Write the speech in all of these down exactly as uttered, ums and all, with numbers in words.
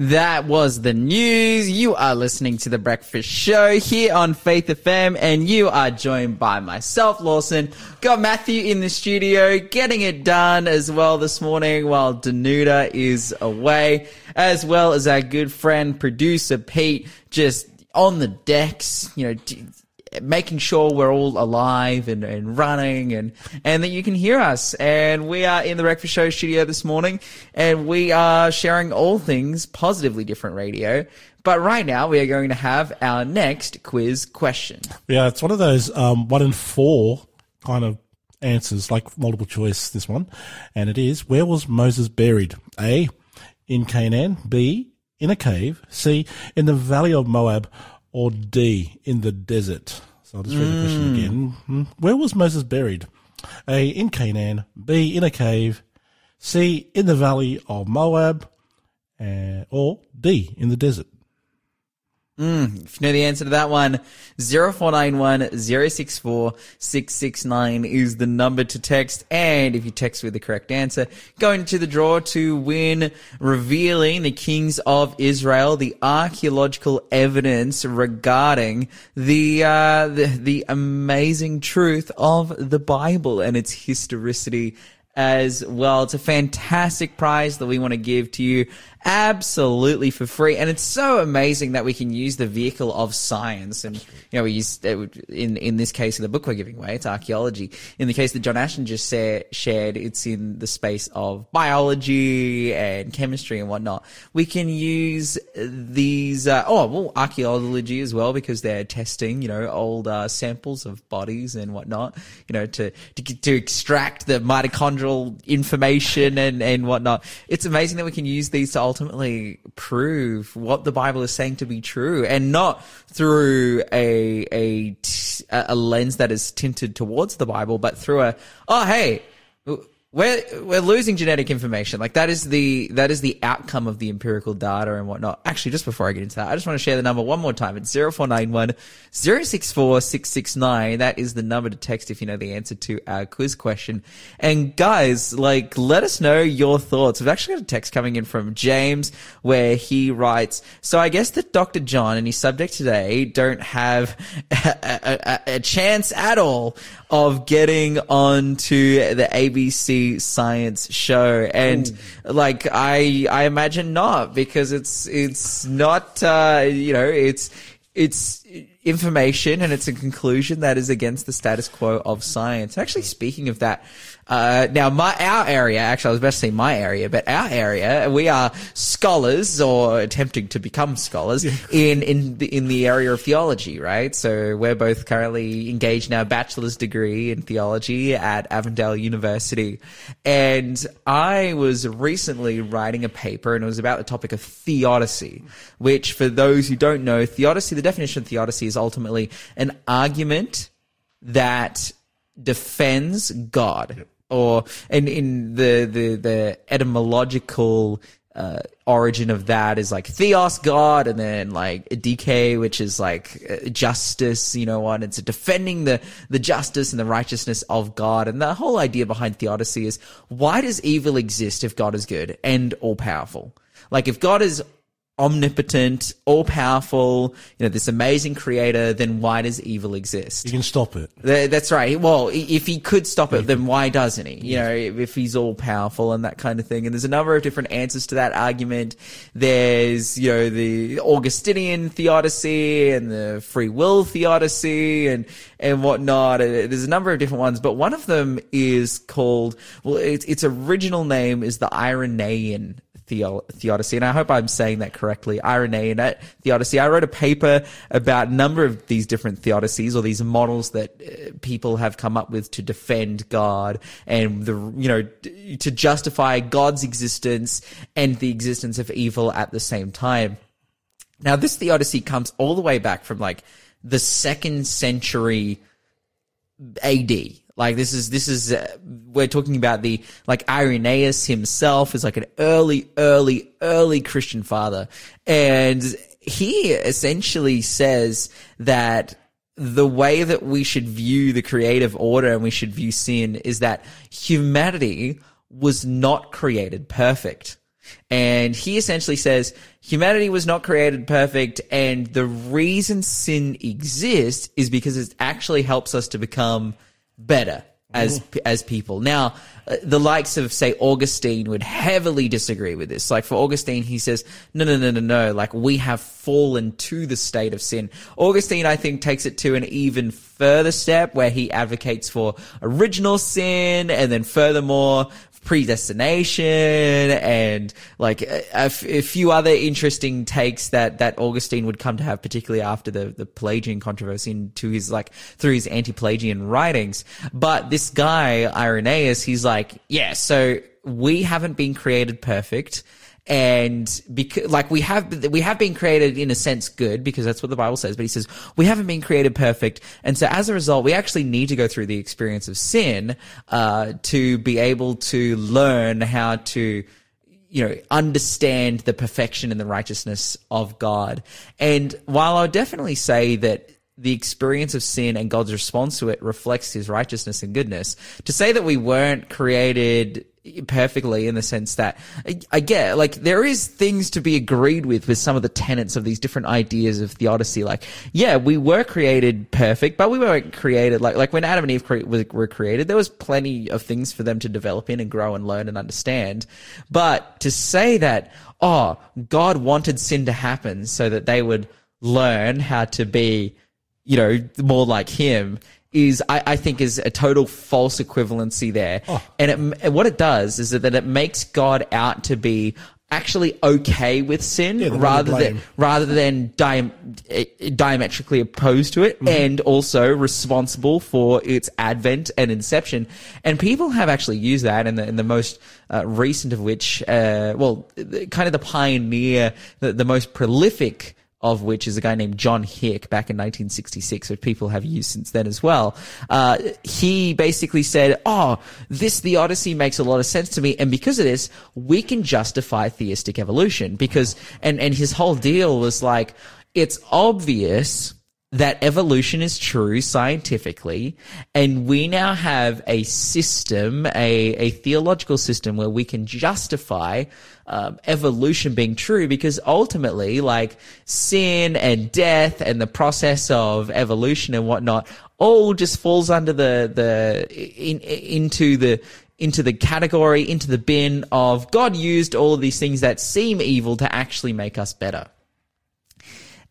That was the news. You are listening to The Breakfast Show here on Faith F M, and you are joined by myself, Lawson. Got Matthew in the studio getting it done as well this morning while Danuta is away, as well as our good friend, producer Pete, just on the decks, you know, d- making sure we're all alive and, and running and, and that you can hear us. And we are in the Breakfast Show studio this morning, and we are sharing all things positively different radio. But right now we are going to have our next quiz question. Yeah, it's one of those um, one in four kind of answers, like multiple choice, this one. And it is, where was Moses buried? A, in Canaan. B, in a cave. C, in the Valley of Moab. Or D, in the desert. So I'll just read the question again. Where was Moses buried? A, in Canaan. B, in a cave. C, in the Valley of Moab. Uh, or D, in the desert. Mm, if you know the answer to that one, zero four nine one zero six four six six nine is the number to text. And if you text with the correct answer, go into the draw to win Revealing the Kings of Israel, the archaeological evidence regarding the, uh, the, the amazing truth of the Bible and its historicity as well. It's a fantastic prize that we want to give to you absolutely for free. And it's so amazing that we can use the vehicle of science. And, you know, we use, in, in this case, in the book we're giving away, it's archaeology. In the case that John Ashton just sa- shared, it's in the space of biology and chemistry and whatnot. We can use these, uh, oh, well, archaeology as well, because they're testing, you know, old uh, samples of bodies and whatnot, you know, to, to, to extract the mitochondrial information and, and whatnot. It's amazing that we can use these to ultimately prove what the Bible is saying to be true, and not through a a, a lens that is tinted towards the Bible, but through a, oh, hey, we're we're losing genetic information. Like, that is the that is the outcome of the empirical data and whatnot. Actually, just before I get into that, I just want to share the number one more time. It's zero four nine one zero six four six six nine. That is the number to text if you know the answer to our quiz question. And guys, like, let us know your thoughts. We've actually got a text coming in from James where he writes, so I guess that Doctor John and his subject today don't have a, a, a chance at all of getting onto the A B C Science show. And Ooh. like I I imagine not, because it's it's not uh you know it's it's information and it's a conclusion that is against the status quo of science. Actually, speaking of that, uh now my our area actually I was about to say my area but our area we are scholars, or attempting to become scholars, yeah. in in the, in the area of theology, right? So we're both currently engaged in our bachelor's degree in theology at Avondale University, and I was recently writing a paper, and it was about the topic of theodicy, which, for those who don't know, theodicy, the definition of theodicy is ultimately an argument that defends God. Yep. Or in in the the the etymological uh, origin of that is like theos, God, and then like dike, which is like justice, you know, and it's defending the the justice and the righteousness of God. And the whole idea behind theodicy is, why does evil exist if God is good and all powerful? Like, if God is omnipotent, all-powerful, you know, this amazing creator, then why does evil exist? He can stop it. That's right. Well, if he could stop it, then why doesn't he? You know, if he's all-powerful and that kind of thing. And there's a number of different answers to that argument. There's, you know, the Augustinian theodicy and the free will theodicy and, and whatnot. There's a number of different ones, but one of them is called, well, it's, its original name is the Irenaean theodicy, and I hope I'm saying that correctly, Irenaean theodicy. I wrote a paper about a number of these different theodicies, or these models that people have come up with to defend God and the, you know, to justify God's existence and the existence of evil at the same time. Now, this theodicy comes all the way back from like the second century A D. Like, this is, this is, uh, we're talking about the, like, Irenaeus himself is like an early, early, early Christian father. And he essentially says that the way that we should view the creative order and we should view sin is that humanity was not created perfect. And he essentially says humanity was not created perfect, and the reason sin exists is because it actually helps us to become better as mm. as people. Now, the likes of, say, Augustine would heavily disagree with this. Like, for Augustine, he says, no, no, no, no, no, like, we have fallen to the state of sin. Augustine, I think, takes it to an even further step where he advocates for original sin, and then furthermore predestination, and like a, a, f- a few other interesting takes that, that Augustine would come to have, particularly after the, the Pelagian controversy, into his like through his anti-Pelagian writings. But this guy, Irenaeus, he's like, yeah, so we haven't been created perfect. And because, like, we have, we have been created in a sense good, because that's what the Bible says, but he says, we haven't been created perfect. And so as a result, we actually need to go through the experience of sin, uh, to be able to learn how to, you know, understand the perfection and the righteousness of God. And while I would definitely say that the experience of sin and God's response to it reflects his righteousness and goodness, to say that we weren't created perfectly in the sense that I, I get, like, there is things to be agreed with with some of the tenets of these different ideas of theodicy. Like, yeah, we were created perfect, but we weren't created like like when Adam and Eve cre- were created, there was plenty of things for them to develop in and grow and learn and understand. But to say that, oh, God wanted sin to happen so that they would learn how to be, you know, more like him, is, I, I think, is a total false equivalency there. Oh. And, it, and what it does is that, that it makes God out to be actually okay with sin, yeah, rather than rather than di- diametrically opposed to it, mm-hmm. and also responsible for its advent and inception. And people have actually used that, and the, and the most uh, recent of which, uh, well, kind of the pioneer, the, the most prolific of which is a guy named John Hick back in nineteen sixty-six, which people have used since then as well. Uh, he basically said, oh, this theodicy makes a lot of sense to me, and because of this, we can justify theistic evolution. Because, and, and his whole deal was like, it's obvious that evolution is true scientifically, and we now have a system, a, a theological system where we can justify um, evolution being true, because ultimately, like, sin and death and the process of evolution and whatnot all just falls under the, the, in, into the, into the category, into the bin of God used all of these things that seem evil to actually make us better.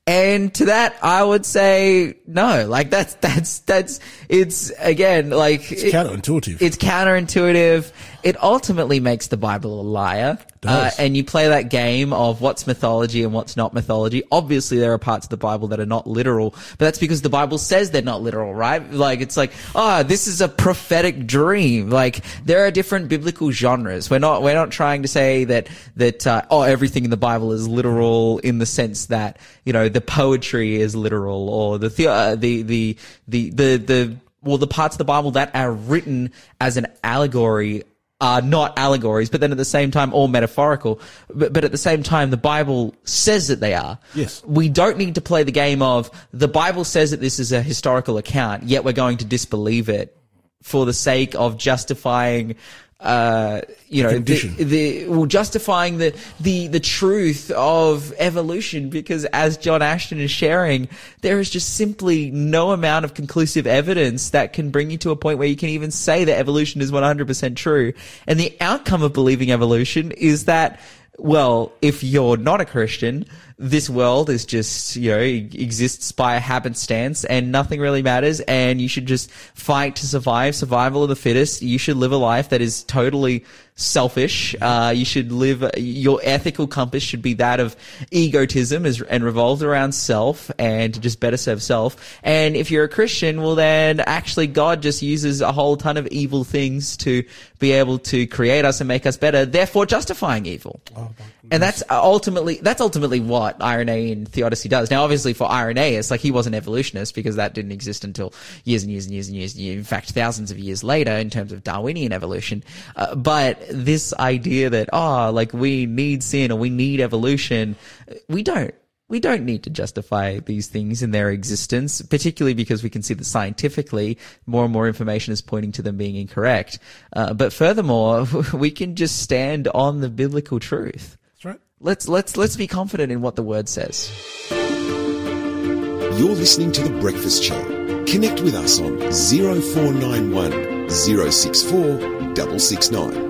And to that, I would say no. Like, that's, that's, that's, it's, again, like, it's it, counterintuitive. It's counterintuitive. It ultimately makes the Bible a liar. It does. Uh, and you play that game of what's mythology and what's not mythology. Obviously, there are parts of the Bible that are not literal, but that's because the Bible says they're not literal, right? Like, it's like, ah, oh, this is a prophetic dream. Like, there are different biblical genres. We're not, we're not trying to say that, that, uh, oh, everything in the Bible is literal in the sense that, you know, the poetry is literal, or the, the, uh, the, the, the, the, the, well, the parts of the Bible that are written as an allegory are not allegories, but then at the same time, all metaphorical. But, but at the same time, the Bible says that they are. Yes. We don't need to play the game of the Bible says that this is a historical account, yet we're going to disbelieve it for the sake of justifying Uh, you know, the, the, well, justifying the, the, the truth of evolution, because as John Ashton is sharing, there is just simply no amount of conclusive evidence that can bring you to a point where you can even say that evolution is one hundred percent true. And the outcome of believing evolution is that, well, if you're not a Christian, this world is just, you know, exists by happenstance and nothing really matters, and you should just fight to survive, survival of the fittest. You should live a life that is totally selfish. Uh, you should live, your ethical compass should be that of egotism is, and revolved around self and to just better serve self. And if you're a Christian, well then actually God just uses a whole ton of evil things to be able to create us and make us better, therefore justifying evil. Oh, and that's ultimately, that's ultimately why what Irenaean theodicy does. Now, obviously, for Irenaeus, like, he was an evolutionist, because that didn't exist until years and years and years and years, and years in fact, thousands of years later in terms of Darwinian evolution. Uh, but this idea that, oh, like, we need sin or we need evolution, we don't. we don't need to justify these things in their existence, particularly because we can see that scientifically more and more information is pointing to them being incorrect. Uh, but furthermore, we can just stand on the biblical truth. That's right. Let's let's let's be confident in what the word says. You're listening to The Breakfast Show. Connect with us on oh four nine one, oh six four, six six nine.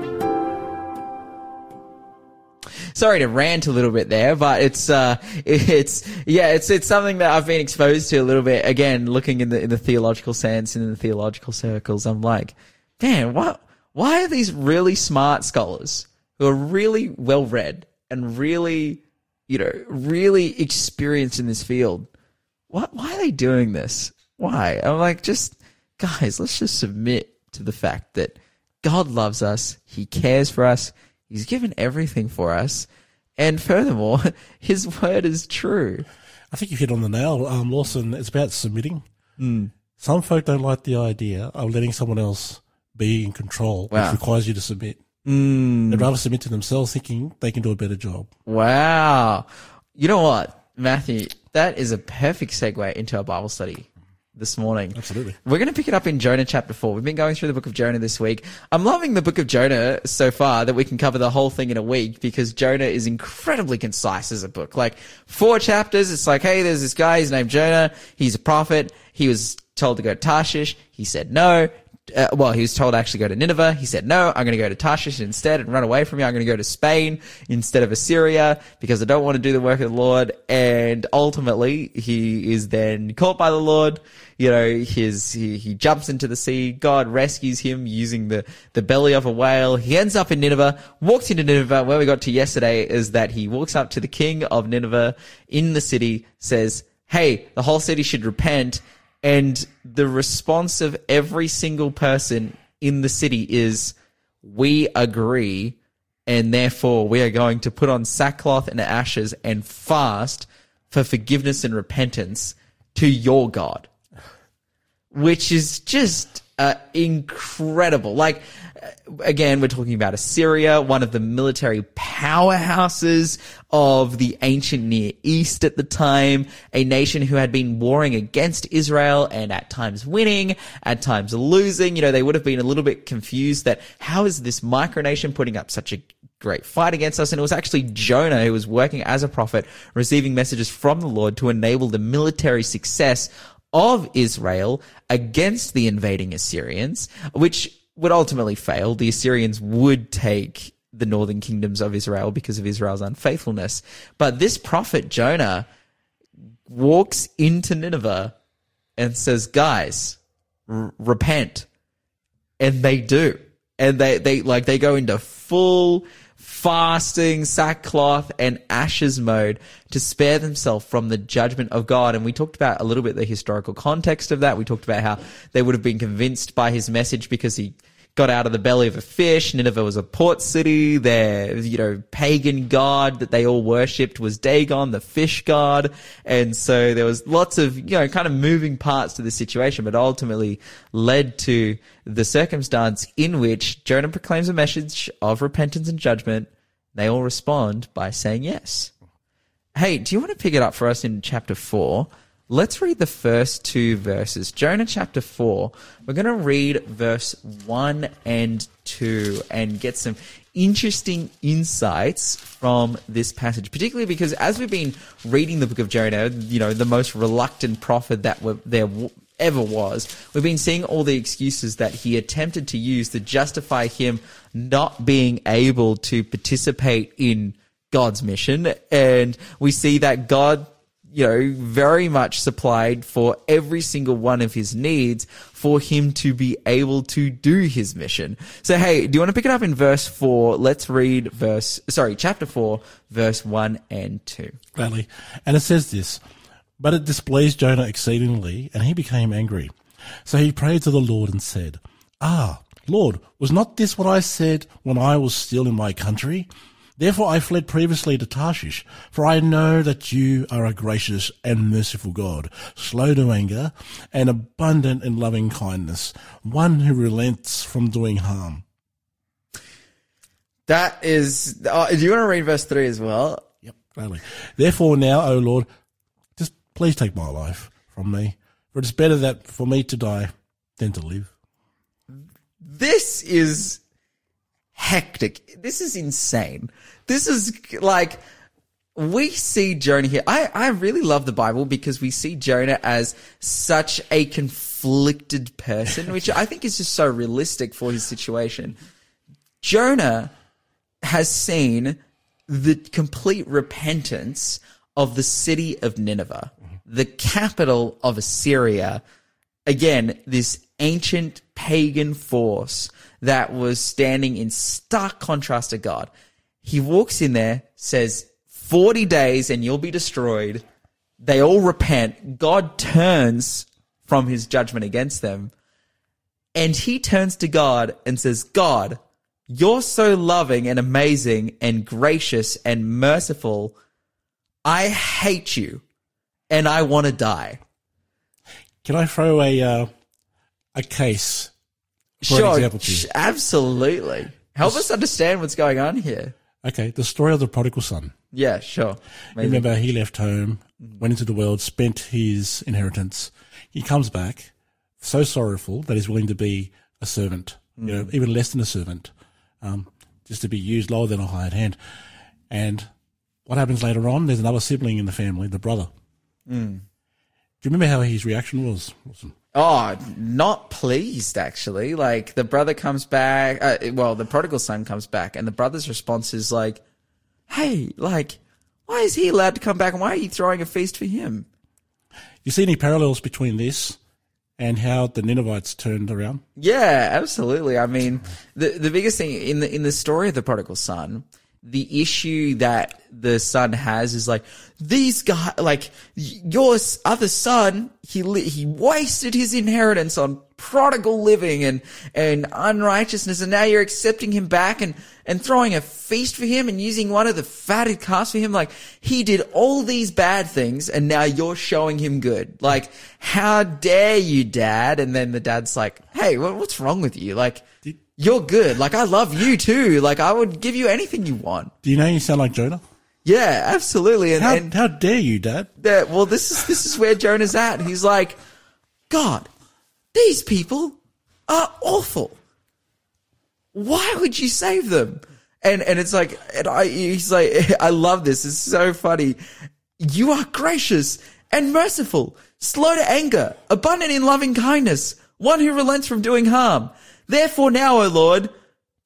Sorry to rant a little bit there, but it's uh, it's yeah, it's it's something that I've been exposed to a little bit. Again, looking in the in the theological sense and in the theological circles, I'm like, man, what? Why are these really smart scholars who are really well read and really, you know, really experienced in this field? What? Why are they doing this? Why? I'm like, just guys, let's just submit to the fact that God loves us. He cares for us. He's given everything for us. And furthermore, his word is true. I think you hit on the nail, um, Lawson. It's about submitting. Mm. Some folk don't like the idea of letting someone else be in control, wow. which requires you to submit. Mm. They'd rather submit to themselves thinking they can do a better job. Wow. You know what, Matthew? That is a perfect segue into our Bible study this morning. Absolutely. We're going to pick it up in Jonah chapter four. We've been going through the book of Jonah this week. I'm loving the book of Jonah so far that we can cover the whole thing in a week, because Jonah is incredibly concise as a book. Like four chapters, it's like, hey, there's this guy, he's named Jonah, he's a prophet, he was told to go to Tarshish, he said no. Uh, well, he was told to actually go to Nineveh. He said, no, I'm going to go to Tarshish instead and run away from you. I'm going to go to Spain instead of Assyria because I don't want to do the work of the Lord. And ultimately, he is then caught by the Lord. You know, his he, he jumps into the sea. God rescues him using the, the belly of a whale. He ends up in Nineveh, walks into Nineveh. Where we got to yesterday is that he walks up to the king of Nineveh in the city, says, hey, the whole city should repent. And the response of every single person in the city is, we agree, and therefore we are going to put on sackcloth and ashes and fast for forgiveness and repentance to your God, which is just uh, incredible. Like, again, we're talking about Assyria, one of the military powerhouses of the ancient Near East at the time, a nation who had been warring against Israel and at times winning, at times losing. You know, they would have been a little bit confused that how is this micronation putting up such a great fight against us? And it was actually Jonah who was working as a prophet, receiving messages from the Lord to enable the military success of Israel against the invading Assyrians, which would ultimately fail. The Assyrians would take the northern kingdoms of Israel because of Israel's unfaithfulness. But this prophet Jonah walks into Nineveh and says, guys, r- repent. And they do. And they, they like they go into full fasting, sackcloth, and ashes mode to spare themselves from the judgment of God. And we talked about a little bit the historical context of that. We talked about how they would have been convinced by his message because he got out of the belly of a fish. Nineveh was a port city. Their, you know, pagan god that they all worshipped was Dagon, the fish god. And so there was lots of, you know, kind of moving parts to the situation, but ultimately led to the circumstance in which Jonah proclaims a message of repentance and judgment. They all respond by saying yes. Hey, do you want to pick it up for us in chapter four? Let's read the first two verses. Jonah chapter four, we're going to read verse one and two and get some interesting insights from this passage, particularly because as we've been reading the book of Jonah, you know, the most reluctant prophet that were, there ever was, we've been seeing all the excuses that he attempted to use to justify him not being able to participate in God's mission. And we see that God, you know, very much supplied for every single one of his needs for him to be able to do his mission. So, hey, do you want to pick it up in verse four? Let's read verse, sorry, chapter four, verse one and two. Gladly. And it says this, but it displeased Jonah exceedingly, and he became angry. So he prayed to the Lord and said, ah, Lord, was not this what I said when I was still in my country? Therefore I fled previously to Tarshish, for I know that you are a gracious and merciful God, slow to anger, and abundant in loving kindness, one who relents from doing harm. That is, uh, do you want to read verse three as well? Yep. Finally. Therefore now, O Lord, just please take my life from me, for it is better that for me to die than to live. This is hectic. This is insane. This is like... We see Jonah here. I, I really love the Bible because we see Jonah as such a conflicted person, which I think is just so realistic for his situation. Jonah has seen the complete repentance of the city of Nineveh, the capital of Assyria. Again, this ancient pagan force that was standing in stark contrast to God. He walks in there, says, forty days and you'll be destroyed. They all repent. God turns from his judgment against them. And he turns to God and says, God, you're so loving and amazing and gracious and merciful. I hate you and I want to die. Can I throw a uh, a case for sure, an example to you? Absolutely. Help us understand what's going on here. Okay, the story of the prodigal son. Yeah, sure. Maybe. Remember, he left home, went into the world, spent his inheritance. He comes back so sorrowful that he's willing to be a servant, mm. you know, even less than a servant, um, just to be used lower than a hired hand. And what happens later on? There's another sibling in the family, the brother. Mm. Do you remember how his reaction was? Awesome. Oh, not pleased, actually. Like, the brother comes back, uh, well, the prodigal son comes back, and the brother's response is like, hey, like, why is he allowed to come back and why are you throwing a feast for him? You see any parallels between this and how the Ninevites turned around? Yeah, absolutely. I mean, the the biggest thing in the in the story of the prodigal son, the issue that the son has is like, these guys, like, your other son, he he wasted his inheritance on prodigal living and, and unrighteousness, and now you're accepting him back and, and throwing a feast for him and using one of the fatted calves for him. Like, he did all these bad things, and now you're showing him good. Like, how dare you, Dad? And then the dad's like, hey, what's wrong with you? Like, you're good. Like, I love you too. Like, I would give you anything you want. Do you know you sound like Jonah? Yeah, absolutely. And how, and how dare you, Dad? Yeah, well, this is this is where Jonah's at. He's like, God, these people are awful. Why would you save them? And and it's like, and I he's like, I love this. It's so funny. You are gracious and merciful, slow to anger, abundant in loving kindness, one who relents from doing harm. Therefore now, O Lord,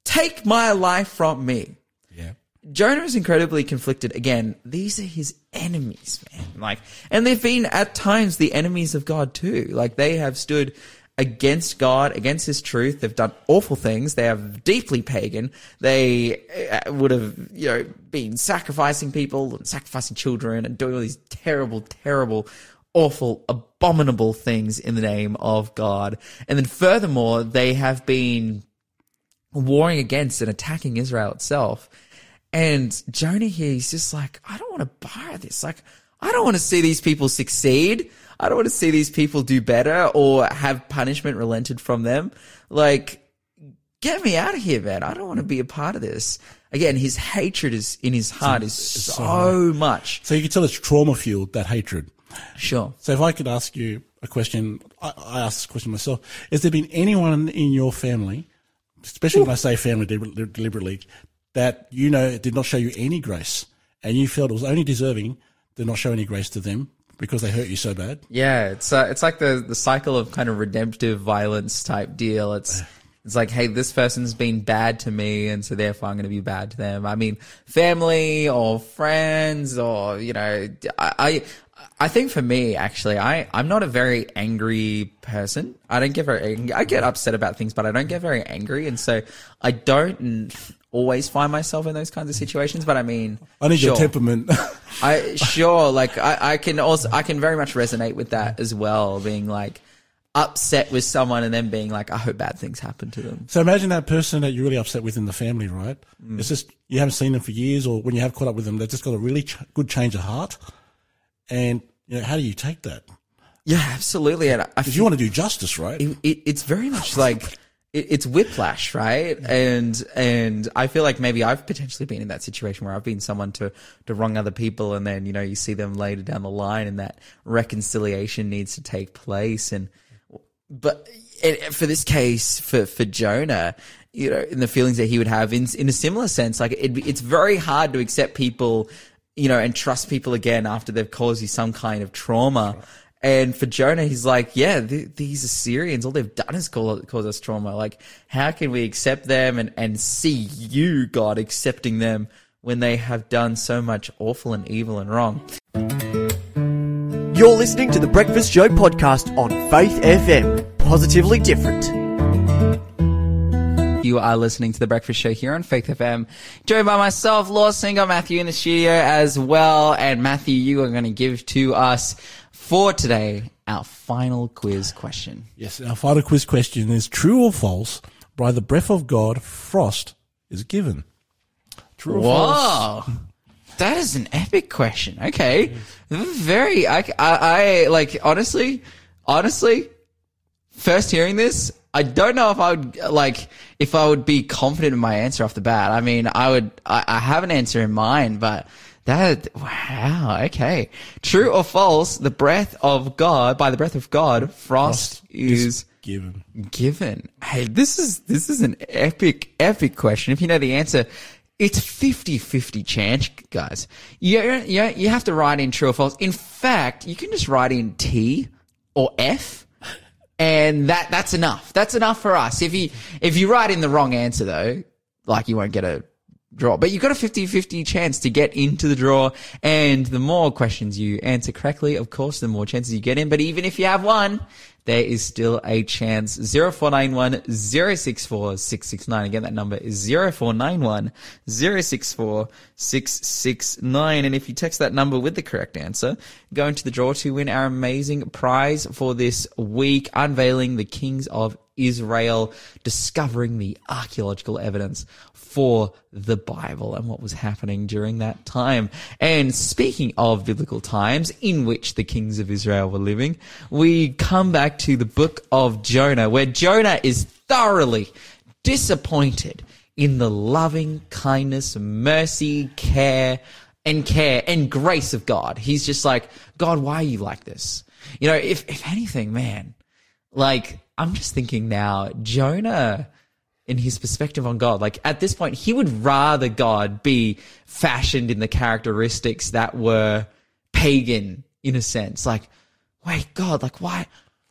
take my life from me. Yeah. Jonah is incredibly conflicted. Again, these are his enemies, man. Like, and they've been at times the enemies of God too. Like, they have stood against God, against his truth. They've done awful things. They are deeply pagan. They would have, you know, been sacrificing people and sacrificing children and doing all these terrible, terrible, awful, abominable things in the name of God. And then furthermore, they have been warring against and attacking Israel itself. And Jonah here, he's just like, I don't want to buy this. Like, I don't want to see these people succeed. I don't want to see these people do better or have punishment relented from them. Like, get me out of here, man. I don't want to be a part of this. Again, his hatred is in his heart is so, so much. So you can tell it's trauma-fueled, that hatred. Sure. So if I could ask you a question, I, I asked this question myself. Has there been anyone in your family, especially Ooh. when I say family de- deliberately, that you know did not show you any grace and you felt it was only deserving to not show any grace to them because they hurt you so bad? Yeah, it's uh, it's like the, the cycle of kind of redemptive violence type deal. It's it's like, hey, this person's been bad to me and so therefore I'm going to be bad to them. I mean, family or friends or, you know, I... I I think for me, actually, I, I'm not a very angry person. I don't get very angry. I get upset about things, but I don't get very angry. And so I don't always find myself in those kinds of situations. But I mean, I need sure. your temperament. I Sure. Like I, I can also, I can very much resonate with that as well, being like upset with someone and then being like, I hope bad things happen to them. So imagine that person that you're really upset with in the family, right? Mm. It's just, you haven't seen them for years, or when you have caught up with them, they've just got a really ch- good change of heart. And you know, how do you take that? Yeah, absolutely. And I, I if you want to do justice, right? It, it, it's very much like it, it's whiplash, right? Yeah. And and I feel like maybe I've potentially been in that situation where I've been someone to, to wrong other people, and then, you know, you see them later down the line and that reconciliation needs to take place. And but it, for this case, for, for Jonah, you know, in the feelings that he would have in in a similar sense, like it, it's very hard to accept people, you know, and trust people again after they've caused you some kind of trauma. Right. And for Jonah, he's like, yeah, th- these Assyrians, all they've done is cause, cause us trauma. Like, how can we accept them and, and see you, God, accepting them when they have done so much awful and evil and wrong? You're listening to The Breakfast Show podcast on Faith F M. Positively different. You are listening to The Breakfast Show here on Faith F M, joined by myself, Lawson, got Matthew in the studio as well. And Matthew, you are going to give to us for today our final quiz question. Yes, our final quiz question is: true or false? By the breath of God, frost is given. True or Whoa. false? That is an epic question. Okay, very. I, I, I like honestly, honestly. First hearing this, I don't know if I would like if I would be confident in my answer off the bat. I mean, I would. I, I have an answer in mind, but that wow. Okay, true or false? The breath of God, by the breath of God, frost, frost is given. Given. Hey, this is this is an epic, epic question. If you know the answer, it's fifty-fifty chance, guys. You you you have to write in true or false. In fact, you can just write in T or F. And that, that's enough. That's enough for us. If you, if you write in the wrong answer though, like you won't get a draw, but you've got a fifty-fifty chance to get into the draw. And the more questions you answer correctly, of course, the more chances you get in. But even if you have one, there is still a chance. zero four nine one, zero six four, six six nine. Again, that number is zero four nine one, zero six four, six six nine. And if you text that number with the correct answer, go into the draw to win our amazing prize for this week, unveiling the kings of Israel, discovering the archaeological evidence for the Bible and what was happening during that time. And speaking of biblical times in which the kings of Israel were living, we come back to the book of Jonah, where Jonah is thoroughly disappointed in the loving kindness, mercy, care, and care and grace of God. He's just like, God, why are you like this? You know, if, if anything, man, like, I'm just thinking now, Jonah, in his perspective on God, like at this point, he would rather God be fashioned in the characteristics that were pagan in a sense. Like, wait, God, like why,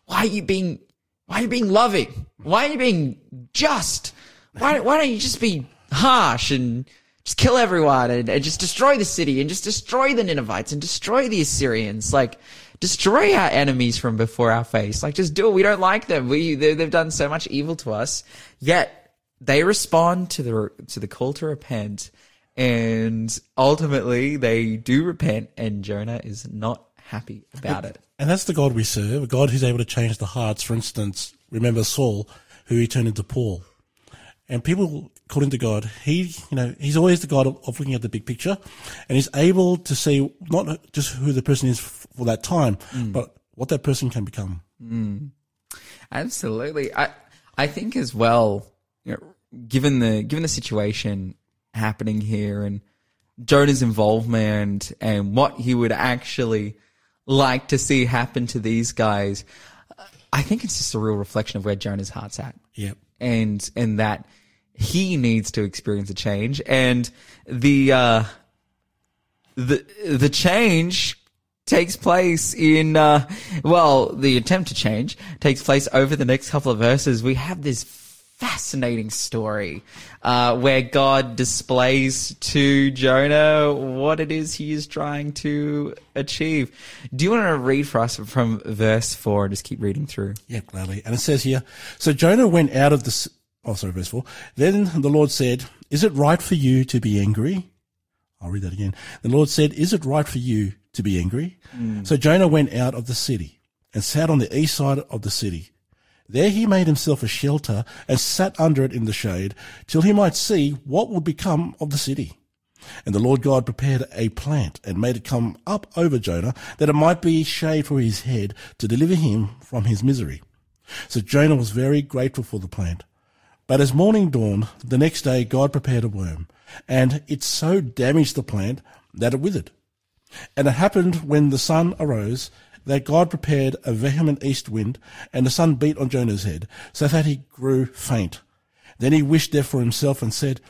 why are you being, why are you being loving? Why are you being just? Why, why don't you just be harsh and just kill everyone and, and just destroy the city and just destroy the Ninevites and destroy the Assyrians? Like, destroy our enemies from before our face. Like, just do it. We don't like them. We they, they've done so much evil to us. Yet they respond to the to the call to repent, and ultimately they do repent. And Jonah is not happy about it. And that's the God we serve—a God who's able to change the hearts. For instance, remember Saul, who he turned into Paul, and people called into God. He, you know, he's always the God of, of looking at the big picture, and he's able to see not just who the person is for that time, mm. but what that person can become. Mm. Absolutely. I, I think as well, you know, given the, given the situation happening here and Jonah's involvement and what he would actually like to see happen to these guys, I think it's just a real reflection of where Jonah's heart's at. Yep. And, and that he needs to experience a change, and the, uh, the, the change takes place in, uh, well, the attempt to change takes place over the next couple of verses. We have this fascinating story uh, where God displays to Jonah what it is he is trying to achieve. Do you want to read for us from verse four and just keep reading through? Yeah, gladly. And it says here, so Jonah went out of the... Oh, sorry, verse four. Then the Lord said, is it right for you to be angry? I'll read that again. The Lord said, is it right for you to be angry? Mm. So Jonah went out of the city and sat on the east side of the city. There he made himself a shelter and sat under it in the shade till he might see what would become of the city. And the Lord God prepared a plant and made it come up over Jonah that it might be shade for his head to deliver him from his misery. So Jonah was very grateful for the plant. But as morning dawned, the next day God prepared a worm, and it so damaged the plant that it withered. And it happened when the sun arose that God prepared a vehement east wind, and the sun beat on Jonah's head, so that he grew faint. Then he wished death for himself and said,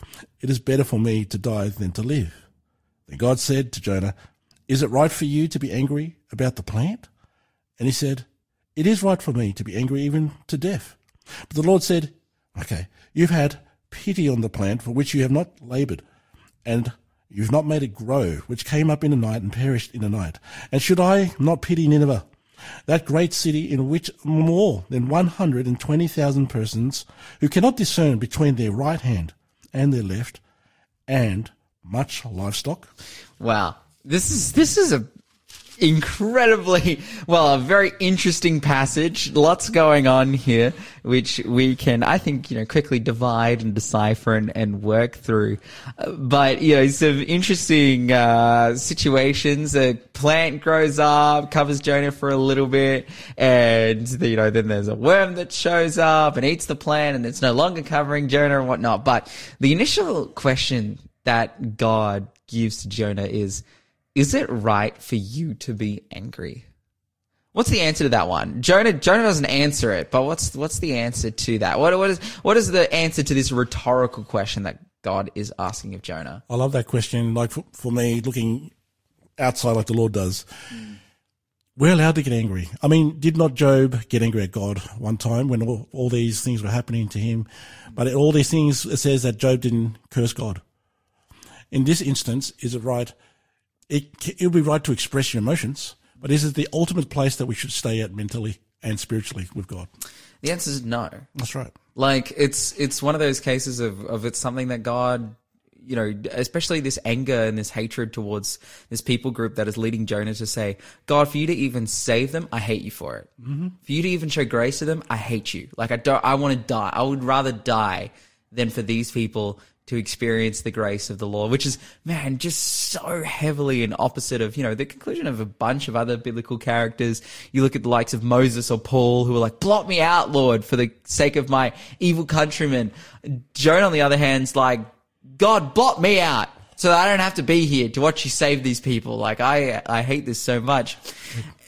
"It is better for me to die than to live." Then God said to Jonah, "Is it right for you to be angry about the plant?" And he said, "It is right for me to be angry even to death." But the Lord said, "Okay, you've had pity on the plant for which you have not laboured, and you've not made it grow, which came up in the night and perished in the night. And should I not pity Nineveh, that great city in which more than one hundred twenty thousand persons who cannot discern between their right hand and their left, and much livestock?" Wow. This is this is a incredibly, well, a very interesting passage. Lots going on here, which we can, I think, you know, quickly divide and decipher and, and work through. But, you know, some interesting uh, situations. A plant grows up, covers Jonah for a little bit, and, you know, then there's a worm that shows up and eats the plant, and it's no longer covering Jonah and whatnot. But the initial question that God gives to Jonah is, is it right for you to be angry? What's the answer to that one? Jonah Jonah doesn't answer it, but what's what's the answer to that? What what is what is the answer to this rhetorical question that God is asking of Jonah? I love that question. Like for, for me, looking outside like the Lord does, mm. we're allowed to get angry. I mean, did not Job get angry at God one time when all, all these things were happening to him? But all these things, it says that Job didn't curse God. In this instance, is it right? It it would be right to express your emotions, but is it the ultimate place that we should stay at mentally and spiritually with God? The answer is no. That's right. Like it's it's one of those cases of, of it's something that God, you know, especially this anger and this hatred towards this people group that is leading Jonah to say, God, for you to even save them, I hate you for it. Mm-hmm. For you to even show grace to them, I hate you. Like I don't, I want to die. I would rather die than for these people to experience the grace of the Lord, which is, man, just so heavily an opposite of, you know, the conclusion of a bunch of other biblical characters. You look at the likes of Moses or Paul who were like, blot me out, Lord, for the sake of my evil countrymen. Jonah, on the other hand, is like, God, blot me out so that I don't have to be here to watch you save these people. Like, I, I hate this so much.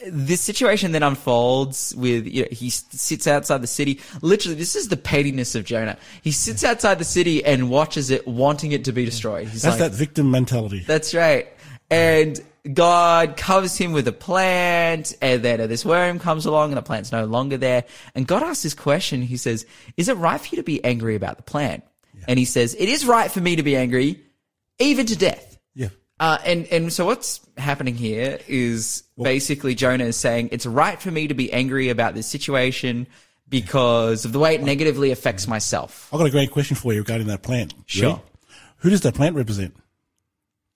This situation then unfolds with, you know, he sits outside the city. Literally, this is the pettiness of Jonah. He sits outside the city and watches it, wanting it to be destroyed. He's that's like, that victim mentality. That's right. And God covers him with a plant, and then this worm comes along, and the plant's no longer there. And God asks this question. He says, is it right for you to be angry about the plant? Yeah. And he says, it is right for me to be angry, even to death. Uh, and, and so what's happening here is well, basically Jonah is saying, it's right for me to be angry about this situation because of the way it negatively affects myself. I've got a great question for you regarding that plant. Sure. Really? Who does that plant represent?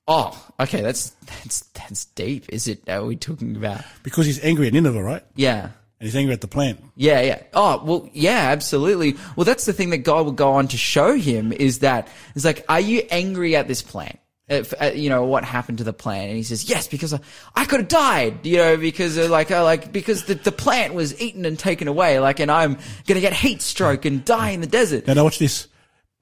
Oh, okay, that's that's that's deep. Is it, are we talking about? Because he's angry at Nineveh, right? Yeah. And he's angry at the plant. Yeah, yeah. Oh, well, yeah, absolutely. Well, that's the thing that God will go on to show him is that, it's like, are you angry at this plant? If, uh, you know, what happened to the plant? And he says, yes, because I, I could have died, you know, because uh, like, uh, like, because the, the plant was eaten and taken away, like, and I'm going to get heat stroke and die in the desert. Now, now watch this.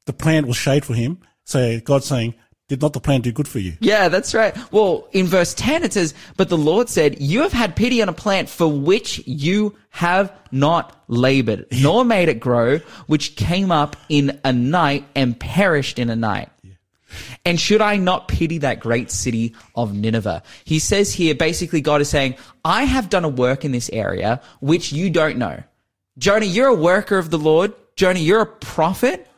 The plant was shade for him. So God's saying, did not the plant do good for you? Yeah, that's right. Well, in verse ten, it says, but the Lord said, you have had pity on a plant for which you have not labored, nor made it grow, which came up in a night and perished in a night. And should I not pity that great city of Nineveh? He says here, basically God is saying, I have done a work in this area which you don't know. Jonah, you're a worker of the Lord. Jonah, you're a prophet.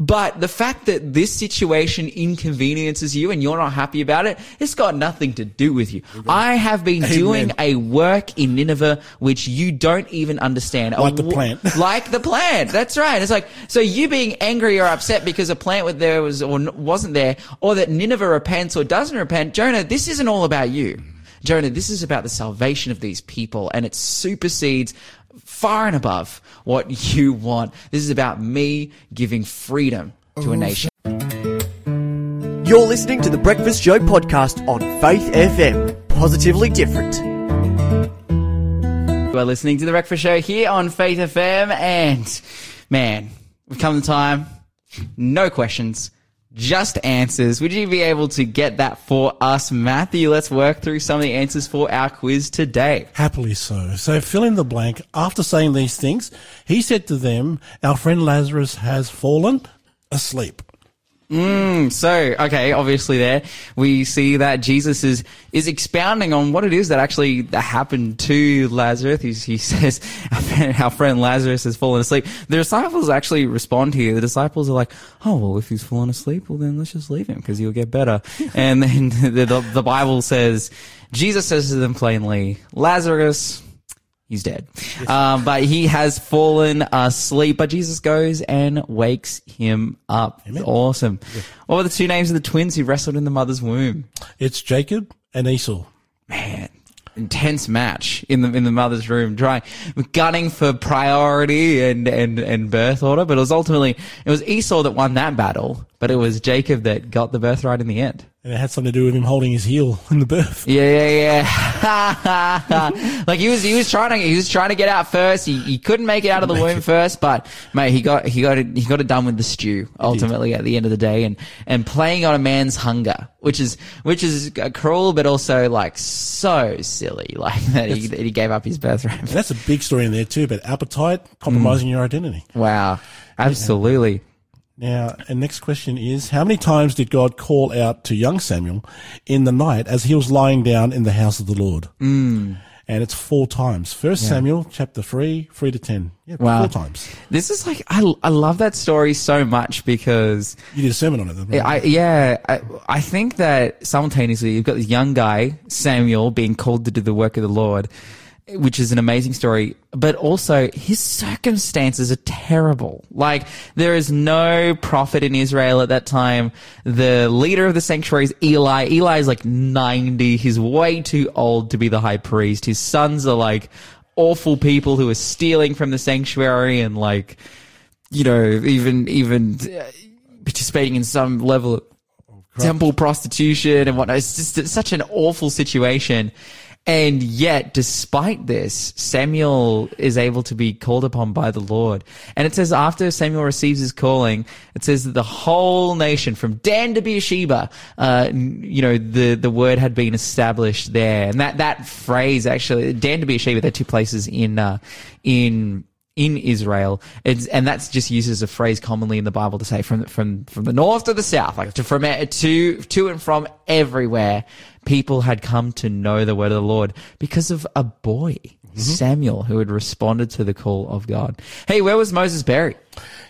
But the fact that this situation inconveniences you and you're not happy about it, it's got nothing to do with you. Amen. I have been Amen. doing a work in Nineveh which you don't even understand. Like a, the plant. Like the plant. That's right. It's like, so you being angry or upset because a plant with there was or wasn't there, or that Nineveh repents or doesn't repent, Jonah, this isn't all about you. Jonah, this is about the salvation of these people, and it supersedes far and above what you want. This is about me giving freedom to a nation. You're listening to The Breakfast Show podcast on Faith F M. Positively different. You are listening to The Breakfast Show here on Faith F M, and man, We've come to time. No questions, just answers. Would you be able to get that for us, Matthew? Let's work through some of the answers for our quiz today. Happily so. So fill in the blank. After saying these things, he said to them, our friend Lazarus has fallen asleep. Mm, so, okay, obviously there we see that Jesus is, is expounding on what it is that actually happened to Lazarus. He, he says, our friend Lazarus has fallen asleep. The disciples actually respond here. The disciples are like, oh, well, if he's fallen asleep, well, then let's just leave him because he'll get better. And then the, the, the Bible says, Jesus says to them plainly, Lazarus, he's dead. Um, but he has fallen asleep. But Jesus goes and wakes him up. Amen. Awesome. Yeah. What were the two names of the twins who wrestled in the mother's womb? It's Jacob and Esau. Man, intense match in the in the mother's room, trying gunning for priority and and and birth order. But it was ultimately it was Esau that won that battle. But it was Jacob that got the birthright in the end. And it had something to do with him holding his heel in the birth. Yeah, yeah, yeah. Like he was, he was trying to, he was trying to get out first. He, he couldn't make it out of the womb first, but mate, he got, he got it, he got it done with the stew ultimately at the end of the day, and, and playing on a man's hunger, which is, which is cruel, but also like so silly, like that he, that he gave up his birthright. And that's a big story in there too, but appetite compromising mm. your identity. Wow. Absolutely. Yeah. Now, and next question is, how many times did God call out to young Samuel in the night as he was lying down in the house of the Lord? Mm. And it's four times. First yeah. Samuel, chapter three, three to ten. Yeah, wow. Four times. This is like, I, I love that story so much because... You did a sermon on it. Right? I, yeah. I, I think that simultaneously you've got this young guy, Samuel, being called to do the work of the Lord, which is an amazing story, but also his circumstances are terrible. Like, there is no prophet in Israel at that time. The leader of the sanctuary is Eli. Eli is like ninety. He's way too old to be the high priest. His sons are like awful people who are stealing from the sanctuary and like, you know, even, even participating in some level of Christ. temple prostitution and whatnot. It's just it's such an awful situation. And yet, despite this, Samuel is able to be called upon by the Lord. And it says after Samuel receives his calling, it says that the whole nation, from Dan to Beersheba, uh, you know, the, the word had been established there. And that, that phrase actually, Dan to Beersheba, they're two places in, uh, in, in Israel. It's, and that's just used as a phrase commonly in the Bible to say from, from, from the north to the south, like to, from, to, to and from everywhere. People had come to know the word of the Lord because of a boy, mm-hmm. Samuel, who had responded to the call of God. Hey, where was Moses buried?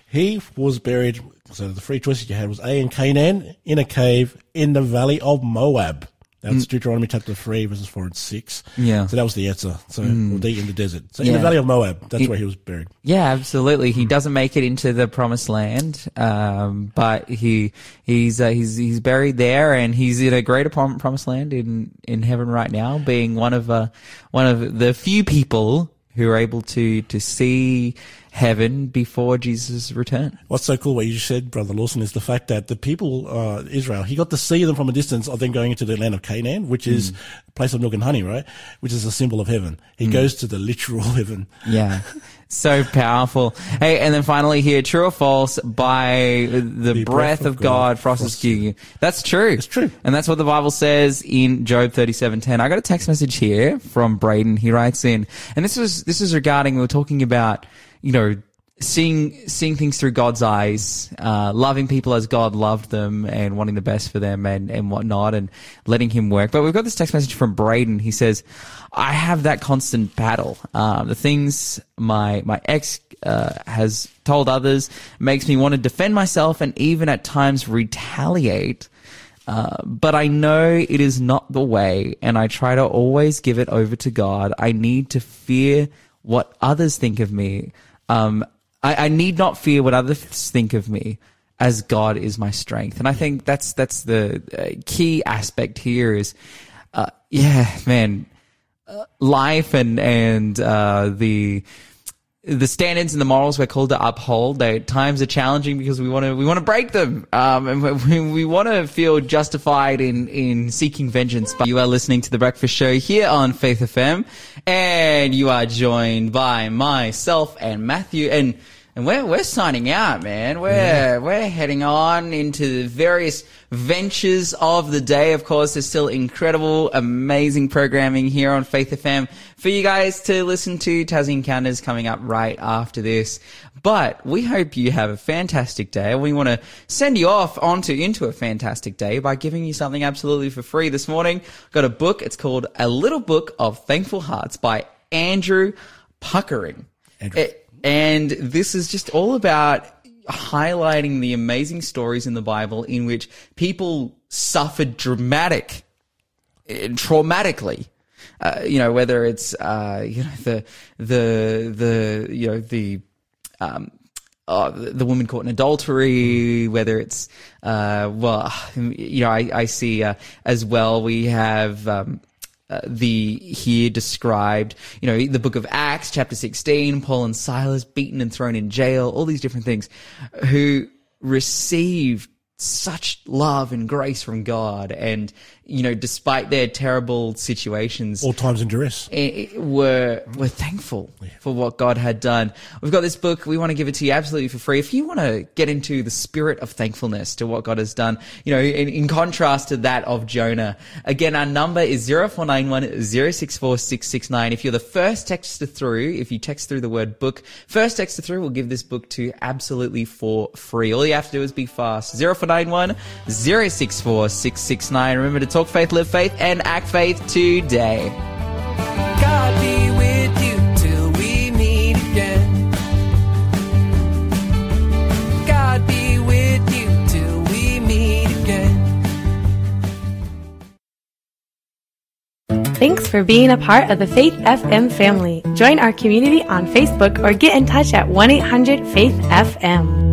He was buried, so the three choices you had was A in Canaan, in a cave, in the Valley of Moab. That's mm. Deuteronomy chapter three, verses four and six. Yeah. So that was the answer. So mm. or D in the desert. So yeah. in the Valley of Moab, that's he, where he was buried. Yeah, absolutely. He doesn't make it into the promised land, um, but he he's uh, he's he's buried there, and he's in a greater prom- promised land in in heaven right now, being one of uh, one of the few people who are able to to see heaven before Jesus' return. What's so cool, what you just said, Brother Lawson, is the fact that the people, uh, Israel, he got to see them from a distance of them going into the land of Canaan, which is mm. a place of milk and honey, right? Which is a symbol of heaven. He mm. goes to the literal heaven. Yeah. So powerful. Hey, and then finally here, true or false, by the, the breath, breath of, of God, God frost is killing you. That's true. It's true. And that's what the Bible says in Job thirty-seven ten. I got a text message here from Brayden. He writes in, and this was, this is regarding, we were talking about, you know, seeing, seeing things through God's eyes, uh, loving people as God loved them and wanting the best for them and, and whatnot and letting him work. But we've got this text message from Brayden. He says, I have that constant battle. Um, the things my, my ex, uh, has told others makes me want to defend myself and even at times retaliate. Uh, but I know it is not the way and I try to always give it over to God. I need to fear what others think of me. Um, I, I need not fear what others think of me, as God is my strength. And I think that's that's the uh, key aspect here is, uh, yeah, man, uh, life and and uh, the the standards and the morals we're called to uphold. They at times are challenging because we want to we want to break them, um, and we, we want to feel justified in in seeking vengeance. But you are listening to The Breakfast Show here on Faith F M, and you are joined by myself and Matthew and. And we're, we're signing out, man. We're, yeah. we're heading on into the various ventures of the day. Of course, there's still incredible, amazing programming here on Faith F M for you guys to listen to. Tassie Encounters coming up right after this. But we hope you have a fantastic day. We want to send you off onto into a fantastic day by giving you something absolutely for free this morning. Got a book. It's called A Little Book of Thankful Hearts by Andrew Puckering. Andrew. It, And this is just all about highlighting the amazing stories in the Bible in which people suffered dramatic, traumatically. Uh, you know, whether it's uh, you know the the the you know the um, oh, the woman caught in adultery, whether it's uh, well, you know, I, I see uh, as well. We have. Um, Uh, the here described, you know, the book of Acts, chapter sixteen, Paul and Silas beaten and thrown in jail, all these different things, who received such love and grace from God, and, you know, despite their terrible situations, all times in duress, it, it were were thankful yeah. for what God had done. We've got this book. We want to give it to you absolutely for free. If you want to get into the spirit of thankfulness to what God has done, you know, in, in contrast to that of Jonah. Again, our number is zero four nine one, zero six four, six six nine. If you're the first texter through, if you text through the word book, first texter through, we'll give this book to you absolutely for free. All you have to do is be fast. zero four nine one, zero six four, six six nine. Remember to talk faith, live faith, and act faith today. God be with you till we meet again. God be with you till we meet again. Thanks for being a part of the Faith F M family. Join our community on Facebook or get in touch at one eight hundred faith F M.